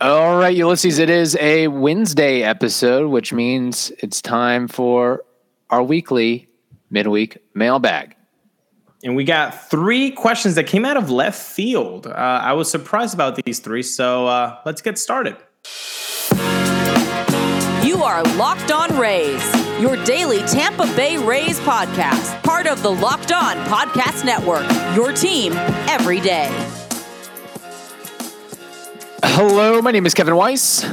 All right, Ulysses, it is a Wednesday episode, which means it's time for our weekly midweek mailbag. And we got three questions that came out of left field. I was surprised about these three, so let's get started. You are Locked On Rays, your daily Tampa Bay Rays podcast, part of the Locked On Podcast Network, your team every day. Hello, my name is Kevin Weiss.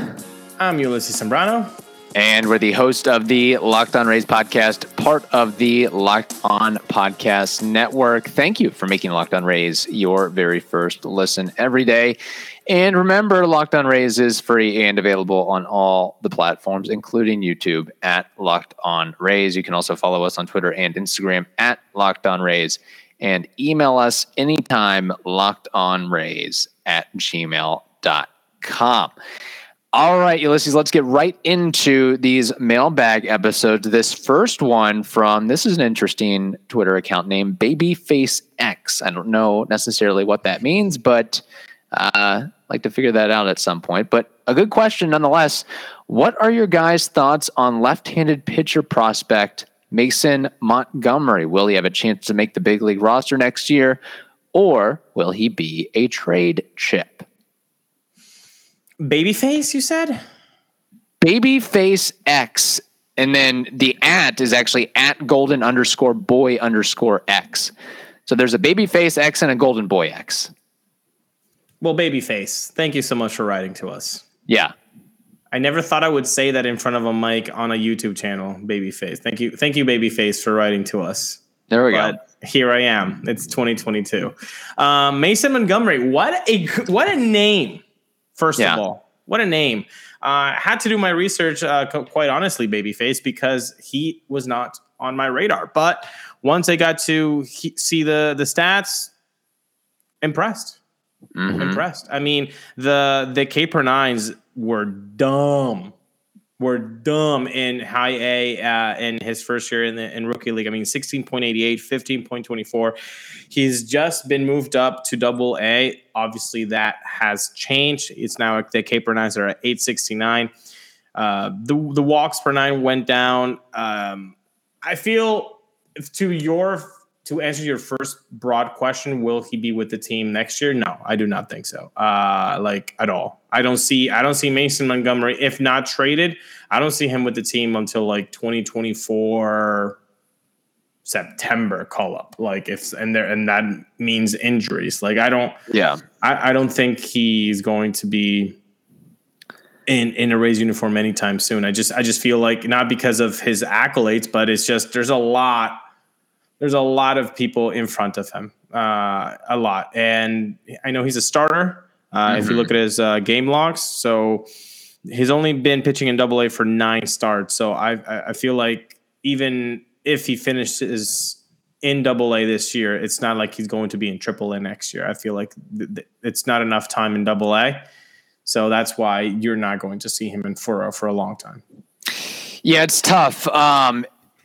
I'm Ulysses Sembrano. And we're the host of the Locked On Rays podcast, part of the Locked On Podcast Network. Thank you for making Locked On Rays your very first listen every day. And remember, Locked On Rays is free and available on all the platforms, including YouTube at Locked On Rays. You can also follow us on Twitter and Instagram at Locked On Rays. And email us anytime, lockedonrays@gmail.com. All right, Ulysses, let's get right into these mailbag episodes. This first one from, this is an interesting Twitter account named Babyface X. I don't know necessarily what that means, but I'd like to figure that out at some point. But a good question nonetheless. What are your guys' thoughts on left-handed pitcher prospect Mason Montgomery? Will he have a chance to make the big league roster next year, or will he be a trade chip? Babyface, you said? Babyface X. And then the at is actually at golden_boy_X. So there's a Babyface X and a Golden Boy X. Well, Babyface, thank you so much for writing to us. Yeah. I never thought I would say that in front of a mic on a YouTube channel, Babyface. Thank you, Babyface, for writing to us. There we go. Here I am. It's 2022. Mason Montgomery, what a name. First of all, what a name. Had to do my research, quite honestly, Babyface, because he was not on my radar. But once I got to see the stats, impressed. Mm-hmm. Impressed. I mean, the K per nines were dumb. Were dumb in high A in his first year in rookie league. I mean, 16.88, 15.24. He's just been moved up to double A. Obviously, that has changed. It's now the K per nines are at 869. The walks per nine went down. I feel to answer your first broad question, will he be with the team next year? No, I do not think so. At all. I don't see Mason Montgomery, if not traded, I don't see him with the team until 2024 September call up. And that means injuries. I don't think he's going to be in a Rays uniform anytime soon. I just feel like, not because of his accolades, but it's just there's a lot of people in front of him. A lot. And I know he's a starter. If you look at his game logs, so he's only been pitching in Double A for 9 starts. So I feel like even if he finishes in Double A this year, it's not like he's going to be in Triple A next year. I feel like it's not enough time in Double A, so that's why you're not going to see him in 4A for a long time. Yeah, it's tough.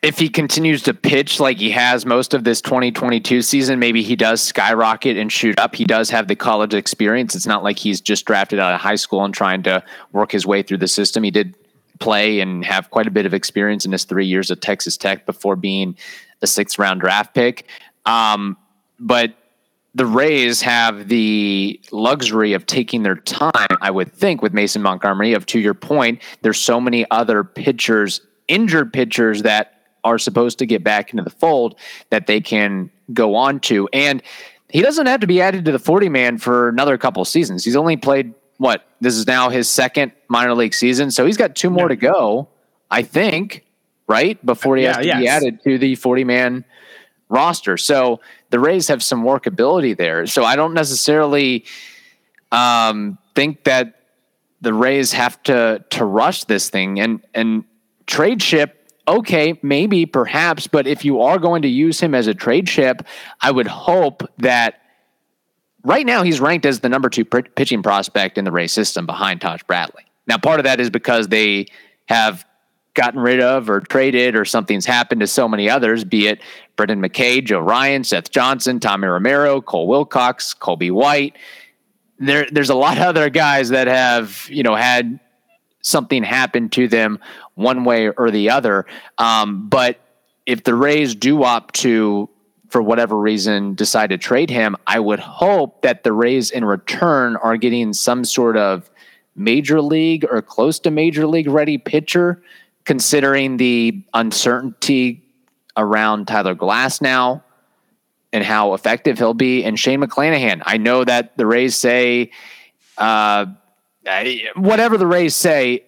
If he continues to pitch like he has most of this 2022 season, maybe he does skyrocket and shoot up. He does have the college experience. It's not like he's just drafted out of high school and trying to work his way through the system. He did play and have quite a bit of experience in his 3 years at Texas Tech before being a 6th-round draft pick. But the Rays have the luxury of taking their time, I would think, with Mason Montgomery. To your point, there's so many other pitchers, injured pitchers, that are supposed to get back into the fold that they can go on to. And he doesn't have to be added to the 40-man for another couple seasons. He's only played, this is now his second minor league season. So he's got 2 more to go, I think, right? Before he has to be added to the 40-man roster. So the Rays have some workability there. So I don't necessarily think that the Rays have to rush this thing. And trade ship, okay, maybe, perhaps, but if you are going to use him as a trade chip, I would hope that right now he's ranked as the number 2 pitching prospect in the Rays system behind Tosh Bradley. Now, part of that is because they have gotten rid of or traded or something's happened to so many others, be it Brendan McKay, Joe Ryan, Seth Johnson, Tommy Romero, Cole Wilcox, Colby White. there's a lot of other guys that have, you know, had something happen to them one way or the other. But if the Rays do opt to, for whatever reason, decide to trade him, I would hope that the Rays in return are getting some sort of major league or close to major league ready pitcher, considering the uncertainty around Tyler Glasnow and how effective he'll be, and Shane McClanahan. I know that the Rays say, whatever the Rays say,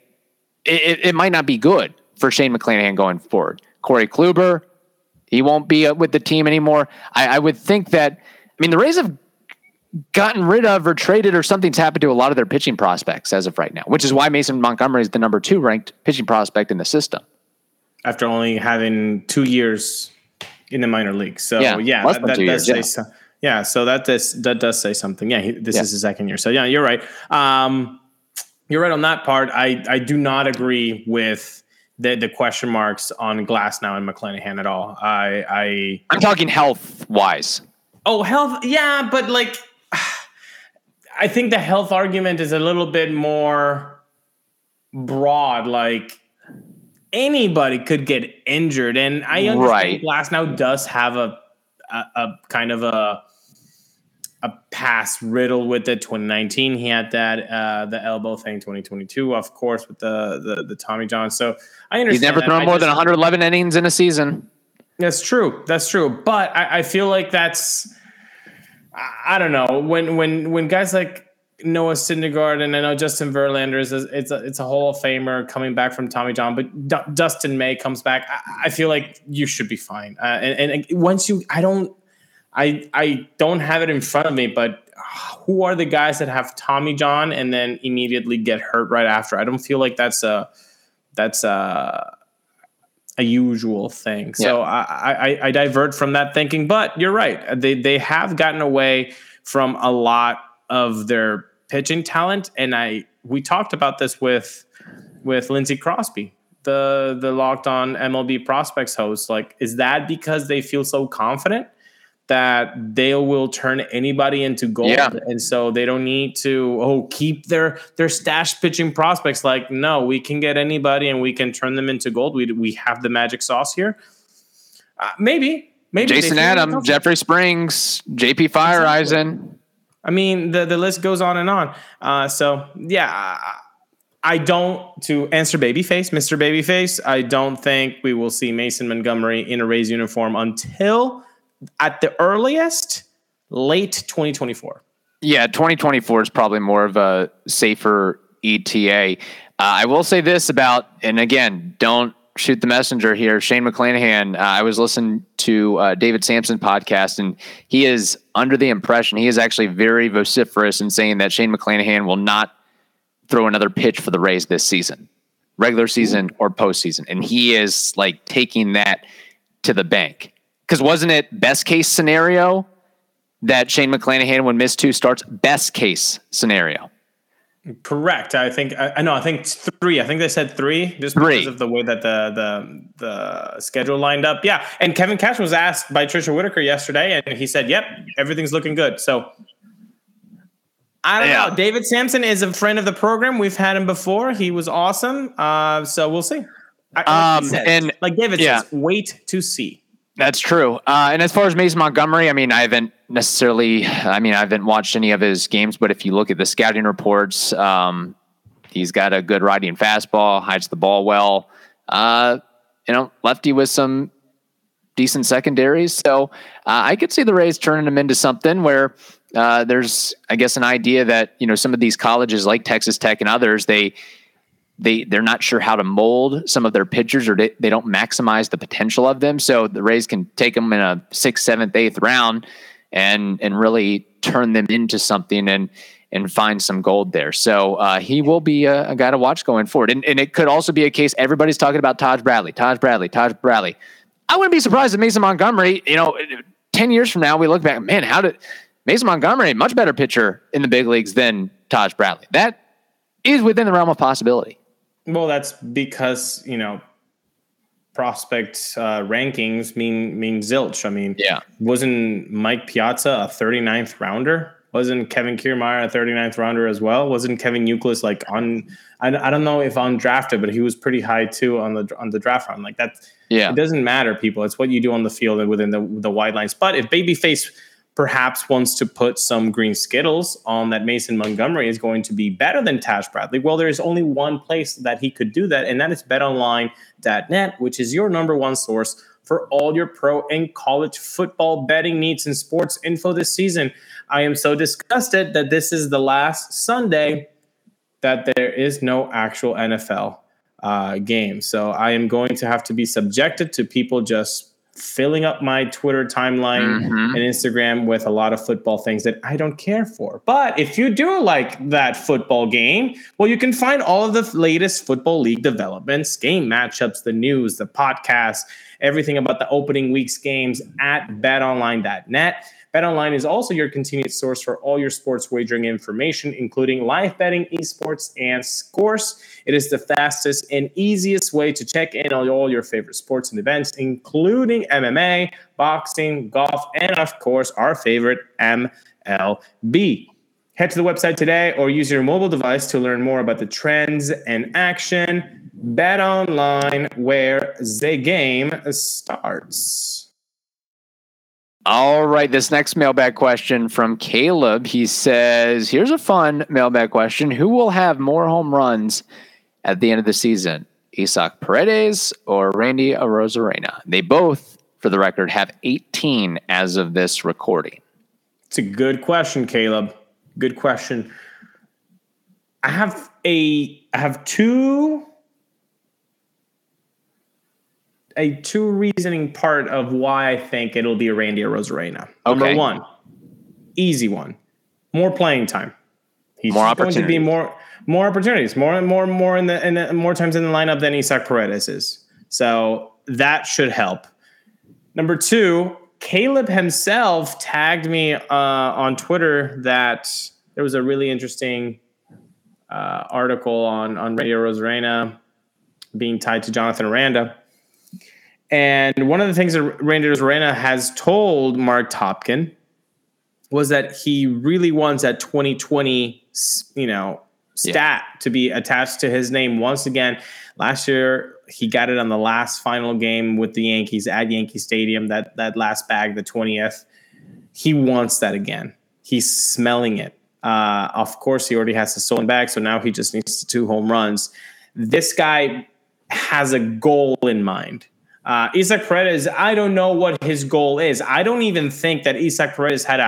it might not be good for Shane McClanahan going forward. Corey Kluber, he won't be with the team anymore. I would think that, I mean, the Rays have gotten rid of or traded or something's happened to a lot of their pitching prospects as of right now, which is why Mason Montgomery is the number 2 ranked pitching prospect in the system, after only having 2 years in the minor league. So that does say something. Yeah. This is his second year. So yeah, you're right. You're right on that part. I do not agree with the question marks on Glasnow and McClanahan at all. I'm talking health wise. Oh, health. Yeah. But like, I think the health argument is a little bit more broad. Like, anybody could get injured, and I understand Glasnow does have a kind of a past riddle with it. 2019, he had that the elbow thing. 2022, of course, with the Tommy John. So I understand. He's never thrown more than 111 innings in a season. That's true. That's true. But I feel like that's, I don't know, when guys like Noah Syndergaard, and I know Justin Verlander is a Hall of Famer coming back from Tommy John, but Dustin May comes back. I feel like you should be fine. And once you, I don't have it in front of me, but who are the guys that have Tommy John and then immediately get hurt right after? I don't feel like that's a usual thing. So yeah. I divert from that thinking, but you're right. They have gotten away from a lot of their pitching talent, and we talked about this with Lindsey Crosby, the Locked On MLB Prospects host. Like, is that because they feel so confident that they will turn anybody into gold? Yeah. And so they don't need to keep their stash pitching prospects. Like, no, we can get anybody and we can turn them into gold. We have the magic sauce here. Maybe Jason Adam, Jeffrey Springs, JP Fireisen. I mean, the list goes on and on. So, yeah, I don't, to answer Babyface, Mr. Babyface, I don't think we will see Mason Montgomery in a Rays uniform until, at the earliest, late 2024. Yeah, 2024 is probably more of a safer ETA. I will say this about, and again, don't shoot the messenger here, Shane McClanahan. I was listening to David Sampson podcast, and he is under the impression, he is actually very vociferous in saying that Shane McClanahan will not throw another pitch for the Rays this season, regular season or postseason. And he is like taking that to the bank, because wasn't it best case scenario that Shane McClanahan would miss 2 starts? Best case scenario. Correct. I think 3. I think they said 3 just because of the way that the schedule lined up. Yeah. And Kevin Cash was asked by Trisha Whitaker yesterday, and he said, yep, everything's looking good. So I don't know. David Sampson is a friend of the program. We've had him before. He was awesome. So we'll see. Like David says, wait to see. That's true. And as far as Mason Montgomery, I mean, I haven't watched any of his games, but if you look at the scouting reports, he's got a good riding fastball, hides the ball well, lefty with some decent secondaries. So I could see the Rays turning him into something where there's, I guess, an idea that, you know, some of these colleges like Texas Tech and others, they're not sure how to mold some of their pitchers, or they don't maximize the potential of them. So the Rays can take them in a 6th, 7th, 8th round and really turn them into something and find some gold there. So he will be a guy to watch going forward. And it could also be a case, everybody's talking about Taj Bradley. I wouldn't be surprised if Mason Montgomery, you know, 10 years from now, we look back, man, how did Mason Montgomery, much better pitcher in the big leagues than Taj Bradley? That is within the realm of possibility. Well, that's because, you know, prospect rankings mean zilch. I mean, wasn't Mike Piazza a 39th rounder? Wasn't Kevin Kiermaier a 39th rounder as well? Wasn't Kevin Youkilis like on? I don't know if undrafted, but he was pretty high too on the draft round. Like that's It doesn't matter, people. It's what you do on the field and within the wide lines. But if Babyface perhaps wants to put some green skittles on that Mason Montgomery is going to be better than Taj Bradley, well, there is only one place that he could do that, and that is betonline.net, which is your number one source for all your pro and college football betting needs and sports info this season. I am so disgusted that this is the last Sunday that there is no actual NFL game. So I am going to have to be subjected to people just filling up my Twitter timeline and Instagram with a lot of football things that I don't care for. But if you do like that football game, well, you can find all of the latest football league developments, game matchups, the news, the podcasts, everything about the opening week's games at betonline.net. BetOnline is also your continued source for all your sports wagering information, including live betting, esports, and scores. It is the fastest and easiest way to check in on all your favorite sports and events, including MMA, boxing, golf, and, of course, our favorite MLB. Head to the website today or use your mobile device to learn more about the trends and action. BetOnline, where the game starts. All right, this next mailbag question from Caleb. He says, here's a fun mailbag question. Who will have more home runs at the end of the season, Isaac Paredes or Randy Arozarena? They both, for the record, have 18 as of this recording. It's a good question, Caleb. Good question. I have two reasoning part of why I think it'll be a Randy Arozarena. Okay. Number one, easy one, more playing time. He's more going to be more opportunities, more in the more times in the lineup than Isaac Paredes is. So that should help. Number two, Caleb himself tagged me on Twitter that there was a really interesting article on Randy Arozarena being tied to Jonathan Aranda. And one of the things that Randy Arozarena has told Mark Topkin was that he really wants that 2020, stat to be attached to his name once again. Last year, he got it on the last final game with the Yankees at Yankee Stadium, that last bag, the 20th. He wants that again. He's smelling it. Of course, he already has the stolen bag, so now he just needs 2 home runs. This guy has a goal in mind. Isaac Paredes, I don't know what his goal is. I don't even think that Isaac Paredes had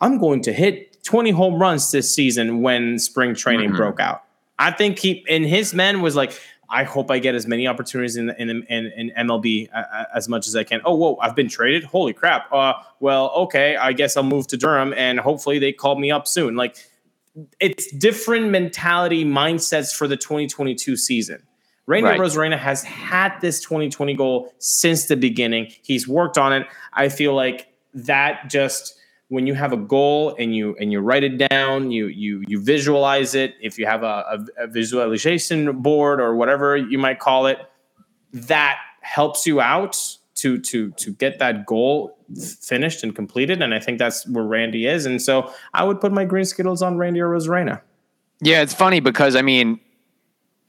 I'm going to hit 20 home runs this season when spring training broke out. I think he, in his men, was like, I hope I get as many opportunities in MLB as much as I can. Oh, whoa, I've been traded? Holy crap. Well, okay, I guess I'll move to Durham, and hopefully they call me up soon. Like, it's different mentality mindsets for the 2022 season. Randy Arozarena has had this 2020 goal since the beginning. He's worked on it. I feel like that just when you have a goal and you write it down, you visualize it. If you have a visualization board or whatever you might call it, that helps you out to get that goal finished and completed. And I think that's where Randy is. And so I would put my green skittles on Randy Arozarena. Yeah, it's funny because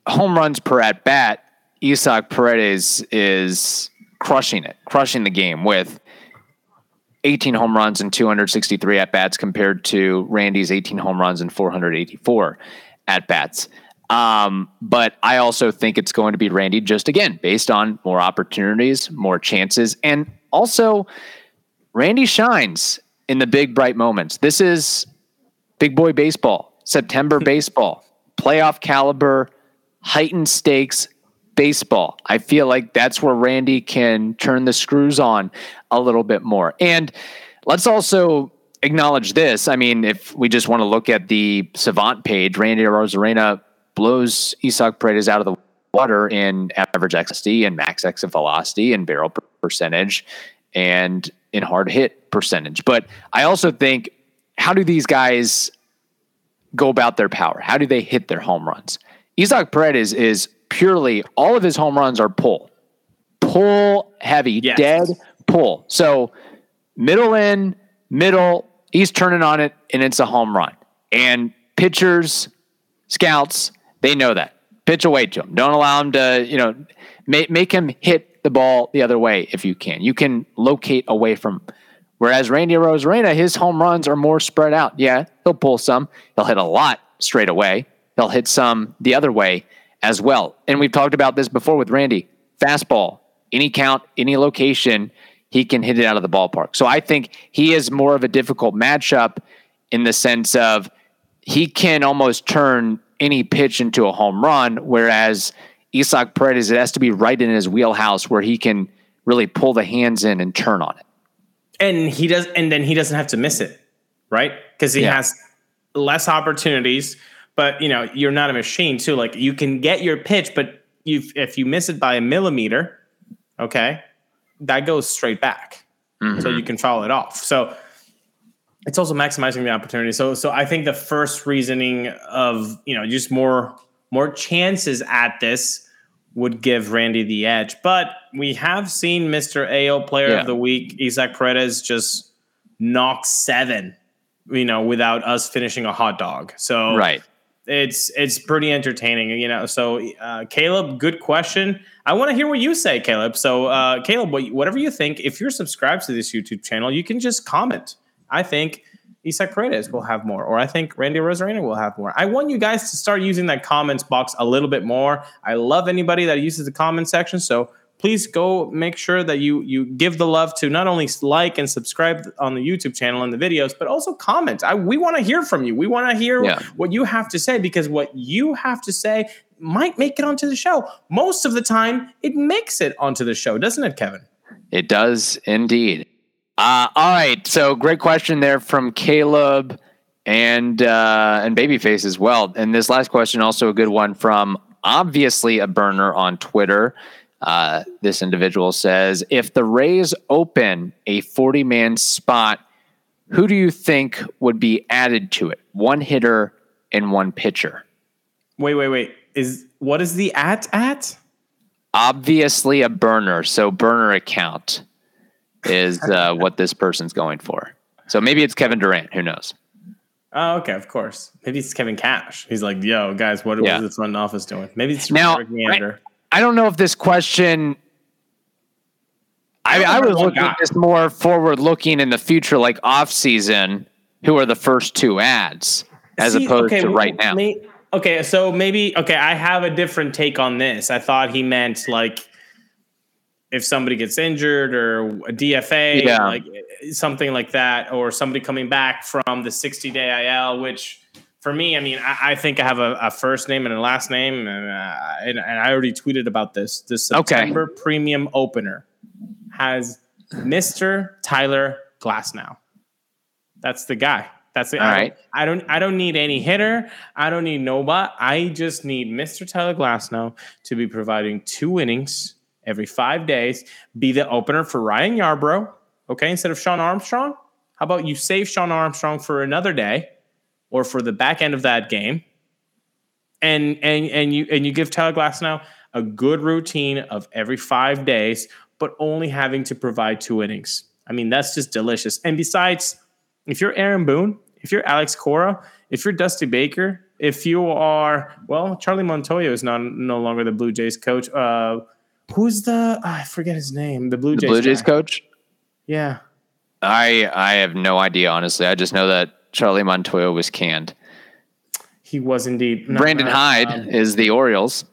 home runs per at bat, Isaac Paredes is crushing the game with 18 home runs and 263 at bats compared to Randy's 18 home runs and 484 at bats. But I also think it's going to be Randy just again, based on more opportunities, more chances. And also Randy shines in the big bright moments. This is big boy baseball, September baseball, playoff caliber, heightened stakes baseball. I feel like that's where Randy can turn the screws on a little bit more. And let's also acknowledge this. If we just want to look at the Savant page, Randy Arozarena blows Isaac Paredes out of the water in average XFD and max exit velocity and barrel percentage and in hard hit percentage. But I also think, how do these guys go about their power? How do they hit their home runs? Isaac Paredes is purely, all of his home runs are pull heavy, yes. Dead pull. So middle in, middle He's turning on it, and it's a home run. And pitchers, scouts, they know that. Pitch away to him. Don't allow him to, you know, make him hit the ball the other way if you can. You can locate away from him. Whereas Randy Arozarena, his home runs are more spread out. Yeah, he'll pull some. He'll hit a lot straight away. He'll hit some the other way as well. And we've talked about this before with Randy. Fastball, any count, any location, he can hit it out of the ballpark. So I think he is more of a difficult matchup in the sense of he can almost turn any pitch into a home run, whereas Isaac Paredes, it has to be right in his wheelhouse where he can really pull the hands in and turn on it. And he does, and then he doesn't have to miss it, right? Because he has less opportunities. But you know, you're not a machine too. Like you can get your pitch, but if you miss it by a millimeter, okay, that goes straight back. Mm-hmm. So you can foul it off. So it's also maximizing the opportunity. So I think the first reasoning of, you know, just more chances at this would give Randy the edge. But we have seen Mr. AO Player of the Week, Isaac Paredes, just knock seven, you know, without us finishing a hot dog. So it's pretty entertaining, you know. So Caleb, good question. I want to hear what you say, Caleb. So Caleb, whatever you think, if you're subscribed to this YouTube channel, you can just comment. I think Isaac Paredes will have more, or I think Randy Arozarena will have more. I want you guys to start using that comments box a little bit more. I love anybody that uses the comment section, so please go make sure that you give the love to not only like and subscribe on the YouTube channel and the videos, but also comment. We want to hear from you. We want to hear what you have to say, because what you have to say might make it onto the show. Most of the time, it makes it onto the show, doesn't it, Kevin? It does indeed. All right, so great question there from Caleb and Babyface as well. And this last question, also a good one from obviously a burner on Twitter. This individual says, if the Rays open a 40-man spot, who do you think would be added to it? One hitter and one pitcher. Wait. What is the at? Obviously a burner, so burner account is what this person's going for. So maybe it's Kevin Durant. Who knows? Oh, okay. Of course. Maybe it's Kevin Cash. He's like, yo, guys, what is the front office doing? Maybe it's now. I don't know if this question. I was looking at this more forward-looking in the future, like off-season. Who are the first two ads as opposed to right now? I have a different take on this. I thought he meant like, if somebody gets injured or a DFA, like something like that, or somebody coming back from the 60-day IL, which for me, I mean, I think I have a first name and a last name, and I already tweeted about this. The September premium opener has Mr. Tyler Glasnow. That's the guy. That's it. I don't need any hitter. I don't need nobody. I just need Mr. Tyler Glasnow to be providing 2 innings every 5 days, be the opener for Ryan Yarbrough, okay, instead of Sean Armstrong. How about you save Sean Armstrong for another day or for the back end of that game, and you give Tyler Glasnow a good routine of every 5 days, but only having to provide 2 innings. I mean, that's just delicious. And besides, if you're Aaron Boone, if you're Alex Cora, if you're Dusty Baker, if you are, well, Charlie Montoyo is no longer the Blue Jays coach, who's the I forget his name? The Blue Jays coach? Yeah. I have no idea, honestly. I just know that Charlie Montoyo was canned. He was indeed. Brandon Hyde is the Orioles.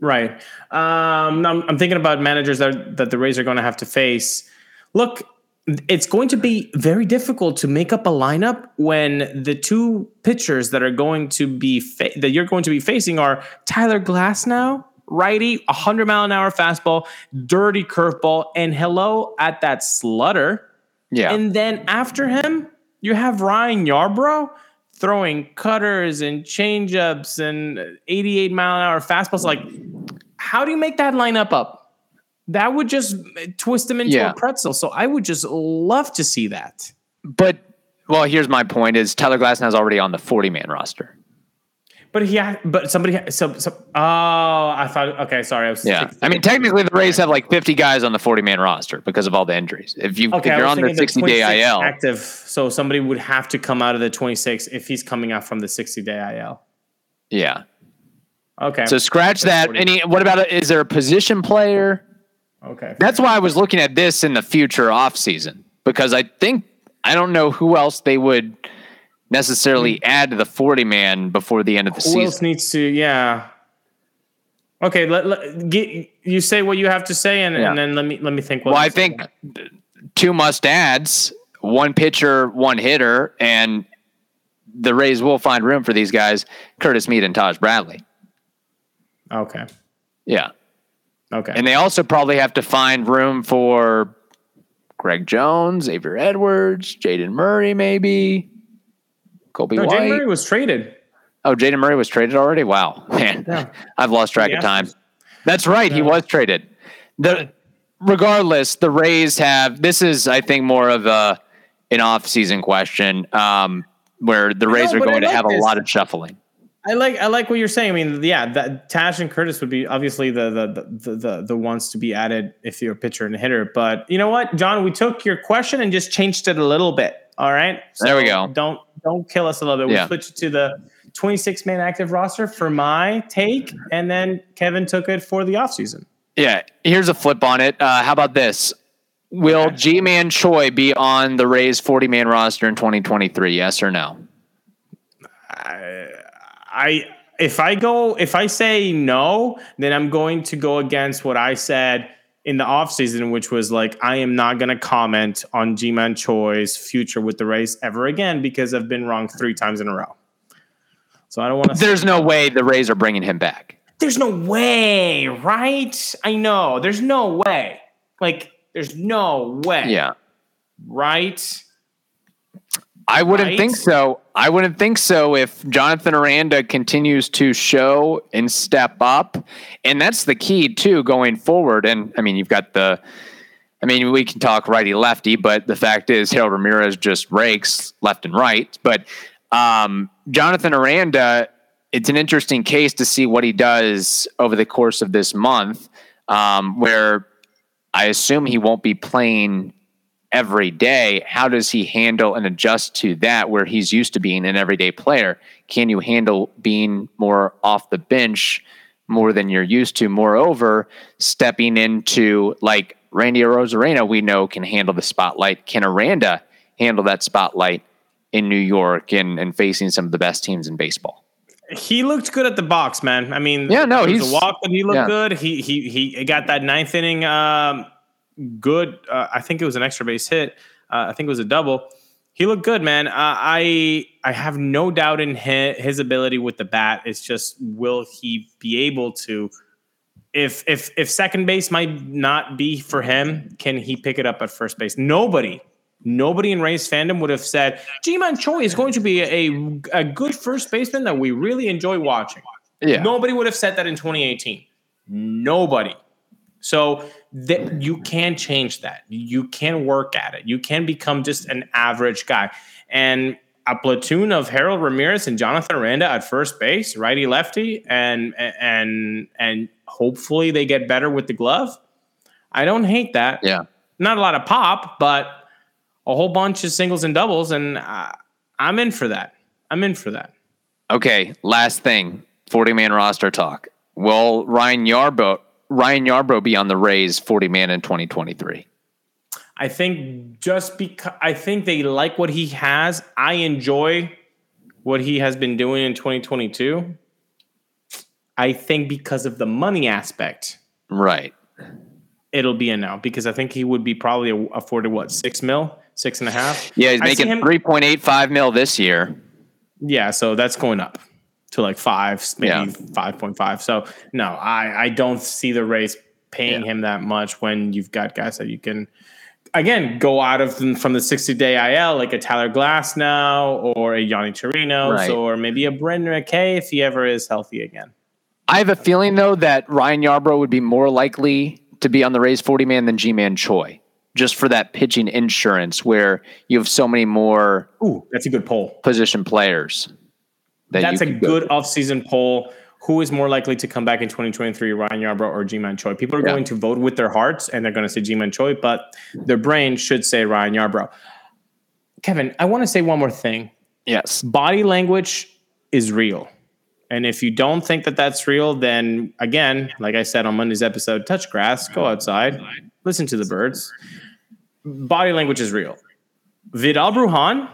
Right. I'm thinking about managers that the Rays are going to have to face. Look, it's going to be very difficult to make up a lineup when the two pitchers that are going to be that you're going to be facing are Tyler Glasnow, righty, 100-mile-an-hour fastball, dirty curveball, and hello at that slugger. Yeah. And then after him, you have Ryan Yarbrough throwing cutters and changeups and 88-mile-an-hour fastballs. Like, how do you make that lineup up? That would just twist them into a pretzel. So I would just love to see that. But, well, here's my point is Tyler Glasnow is already on the 40-man roster. I mean, technically the Rays have like 50 guys on the 40-man roster because of all the injuries. If you're on the 60-day IL. Active, so somebody would have to come out of the 26 if he's coming out from the 60-day IL. Yeah. Okay. So scratch that. What about, is there a position player? Okay. That's why I was looking at this in the future offseason, because I don't know who else they would necessarily add to the 40-man before the end of the season. Who else needs to, yeah. Okay, you say what you have to say, and then let me think. Well, I think two must-adds, one pitcher, one hitter, and the Rays will find room for these guys, Curtis Mead and Taj Bradley. Okay. Yeah. Okay. And they also probably have to find room for Greg Jones, Xavier Edwards, Jaden Murray, maybe. Colby White. Jaden Murray was traded. Oh, Jaden Murray was traded already? Wow. Man, yeah. I've lost track of time. That's right. Yeah. He was traded. Regardless, the Rays have – this is, I think, more of an off-season question where the Rays are going to have a lot of shuffling. I like what you're saying. I mean, yeah, that Tash and Curtis would be obviously the ones to be added if you're a pitcher and a hitter. But you know what, John, we took your question and just changed it a little bit. All right, so there we go. Don't kill us a little bit. Yeah. We switched to the 26-man active roster for my take, and then Kevin took it for the offseason. Yeah, here's a flip on it. How about this? Will Ji-Man Choi be on the Rays 40-man roster in 2023? Yes or no? If I say no, then I'm going to go against what I said in the offseason, which was like, I am not going to comment on Ji-Man Choi's future with the Rays ever again because I've been wrong 3 times in a row. So I don't want to. There's no way the Rays are bringing him back. There's no way, right? I know. There's no way. Like, there's no way. Yeah. Right. I wouldn't think so. I wouldn't think so if Jonathan Aranda continues to show and step up. And that's the key, too, going forward. And, I mean, we can talk righty-lefty, but the fact is Harold Ramirez just rakes left and right. But Jonathan Aranda, it's an interesting case to see what he does over the course of this month, where I assume he won't be playing every day. How does he handle and adjust to that, where he's used to being an everyday player? Can you handle being more off the bench more than you're used to? Moreover, stepping into, like, Randy Arozarena, we know, can handle the spotlight. Can Aranda handle that spotlight in New York and facing some of the best teams in baseball? He looked good at the box, man. I mean, he's a walk, but he looked good. He got that ninth inning, good. I think it was an extra base hit. I think it was a double. He looked good, man. I have no doubt in his ability with the bat. It's just, will he be able to? If second base might not be for him, can he pick it up at first base? Nobody in Rays fandom would have said Ji-Man Choi is going to be a good first baseman that we really enjoy watching. Yeah. Nobody would have said that in 2018. Nobody. So that you can change that. You can work at it. You can become just an average guy. And a platoon of Harold Ramirez and Jonathan Aranda at first base, righty-lefty, and hopefully they get better with the glove. I don't hate that. Yeah. Not a lot of pop, but a whole bunch of singles and doubles, and I'm in for that. Okay, last thing, 40-man roster talk. Will Ryan Yarbrough be on the Rays 40-man in 2023? I think just because I think they like what he has. I enjoy what he has been doing in 2022. I think because of the money aspect, right? It'll be a no, because I think he would be probably afforded what, $6 million, $6.5 million. Yeah, he's making $3.85 million this year. Yeah, so that's going up to like 5, maybe 5.5. So no, I don't see the Rays paying him that much when you've got guys that you can, again, go out of them from the 60-day IL, like a Tyler Glasnow or a Yanni Torinos, right, or maybe a Brendan McKay if he ever is healthy again. I have a feeling, though, that Ryan Yarbrough would be more likely to be on the Rays 40-man than Ji-Man Choi, just for that pitching insurance where you have so many more. Ooh, that's a good poll. Position players. That's a good offseason poll. Who is more likely to come back in 2023, Ryan Yarbrough or Ji-Man Choi? People are going to vote with their hearts, and they're going to say Ji-Man Choi, but their brain should say Ryan Yarbrough. Kevin, I want to say one more thing. Yes. Body language is real. And if you don't think that that's real, then again, like I said on Monday's episode, touch grass, go outside, listen to the birds. Body language is real. Vidal Brujan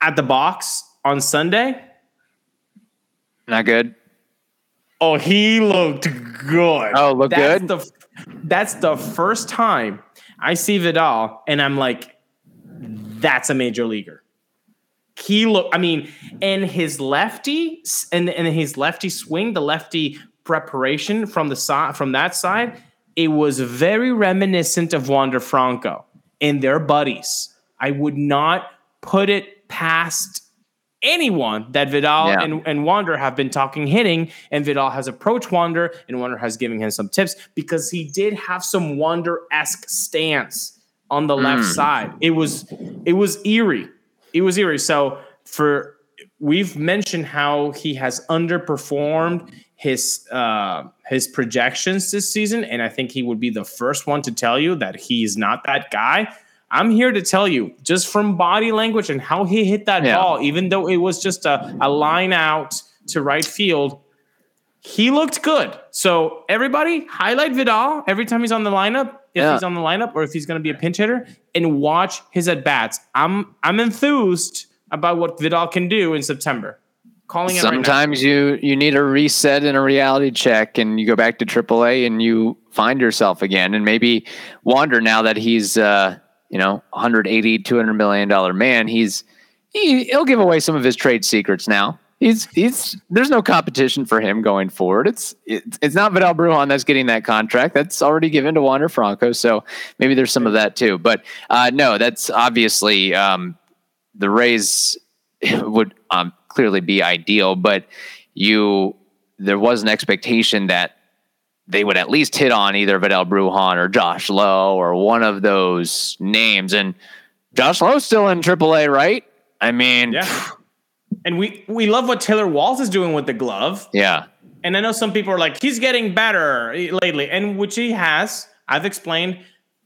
at the box on Sunday. Not good. Oh, he looked good. Oh, looked good? That's the first time I see Vidal, and I'm like, that's a major leaguer. He looked, I mean, and his lefty, and his lefty swing, the lefty preparation from the side, from that side, it was very reminiscent of Wander Franco and their buddies. I would not put it past anyone that Vidal and Wander have been talking hitting, and Vidal has approached Wander, and Wander has given him some tips because he did have some Wander-esque stance on the left side. It was eerie. It was eerie. So we've mentioned how he has underperformed his projections this season, and I think he would be the first one to tell you that he's not that guy. I'm here to tell you, just from body language and how he hit that ball, even though it was just a line out to right field, he looked good. So everybody, highlight Vidal every time he's on the lineup, if he's on the lineup or if he's going to be a pinch hitter, and watch his at-bats. I'm enthused about what Vidal can do in September. Calling it sometimes right now. You need a reset and a reality check, and you go back to AAA and you find yourself again, and maybe Wander, now that he's $180, $200 million man, he'll give away some of his trade secrets now. There's no competition for him going forward. It's not Vidal Brujan that's getting that contract. That's already given to Wander Franco. So maybe there's some of that too, but no, that's obviously the Rays would clearly be ideal, but there was an expectation that they would at least hit on either Vidal Brujan or Josh Lowe or one of those names. And Josh Lowe's still in AAA, right? I mean, and we love what Taylor Walls is doing with the glove. Yeah. And I know some people are like, he's getting better lately, and which he has. I've explained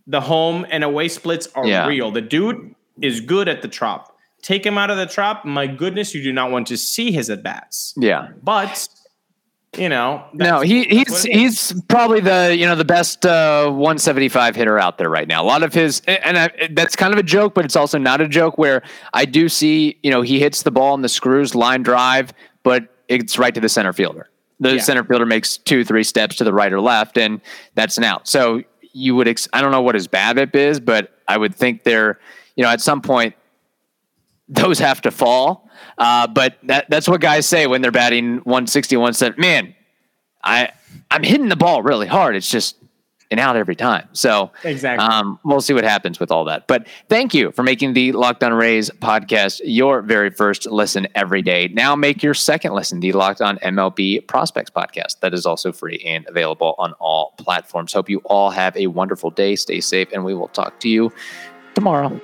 the home and away splits are real. The dude is good at the Trop. Take him out of the Trop. My goodness, you do not want to see his at-bats. Yeah. But he's probably the best 175 hitter out there right now. A lot of his, that's kind of a joke, but it's also not a joke, where I do see, he hits the ball in the screws, line drive, but it's right to the center fielder. The center fielder makes 2-3 steps to the right or left, and that's an out. So you would, I don't know what his BABIP is, but I would think they're, at some point those have to fall. But that's what guys say when they're batting 160, 170. Man, I'm hitting the ball really hard. It's just an out every time. So exactly. We'll see what happens with all that. But thank you for making the Locked On Rays podcast your very first listen every day. Now make your second listen the Locked On MLB Prospects podcast. That is also free and available on all platforms. Hope you all have a wonderful day. Stay safe, and we will talk to you tomorrow.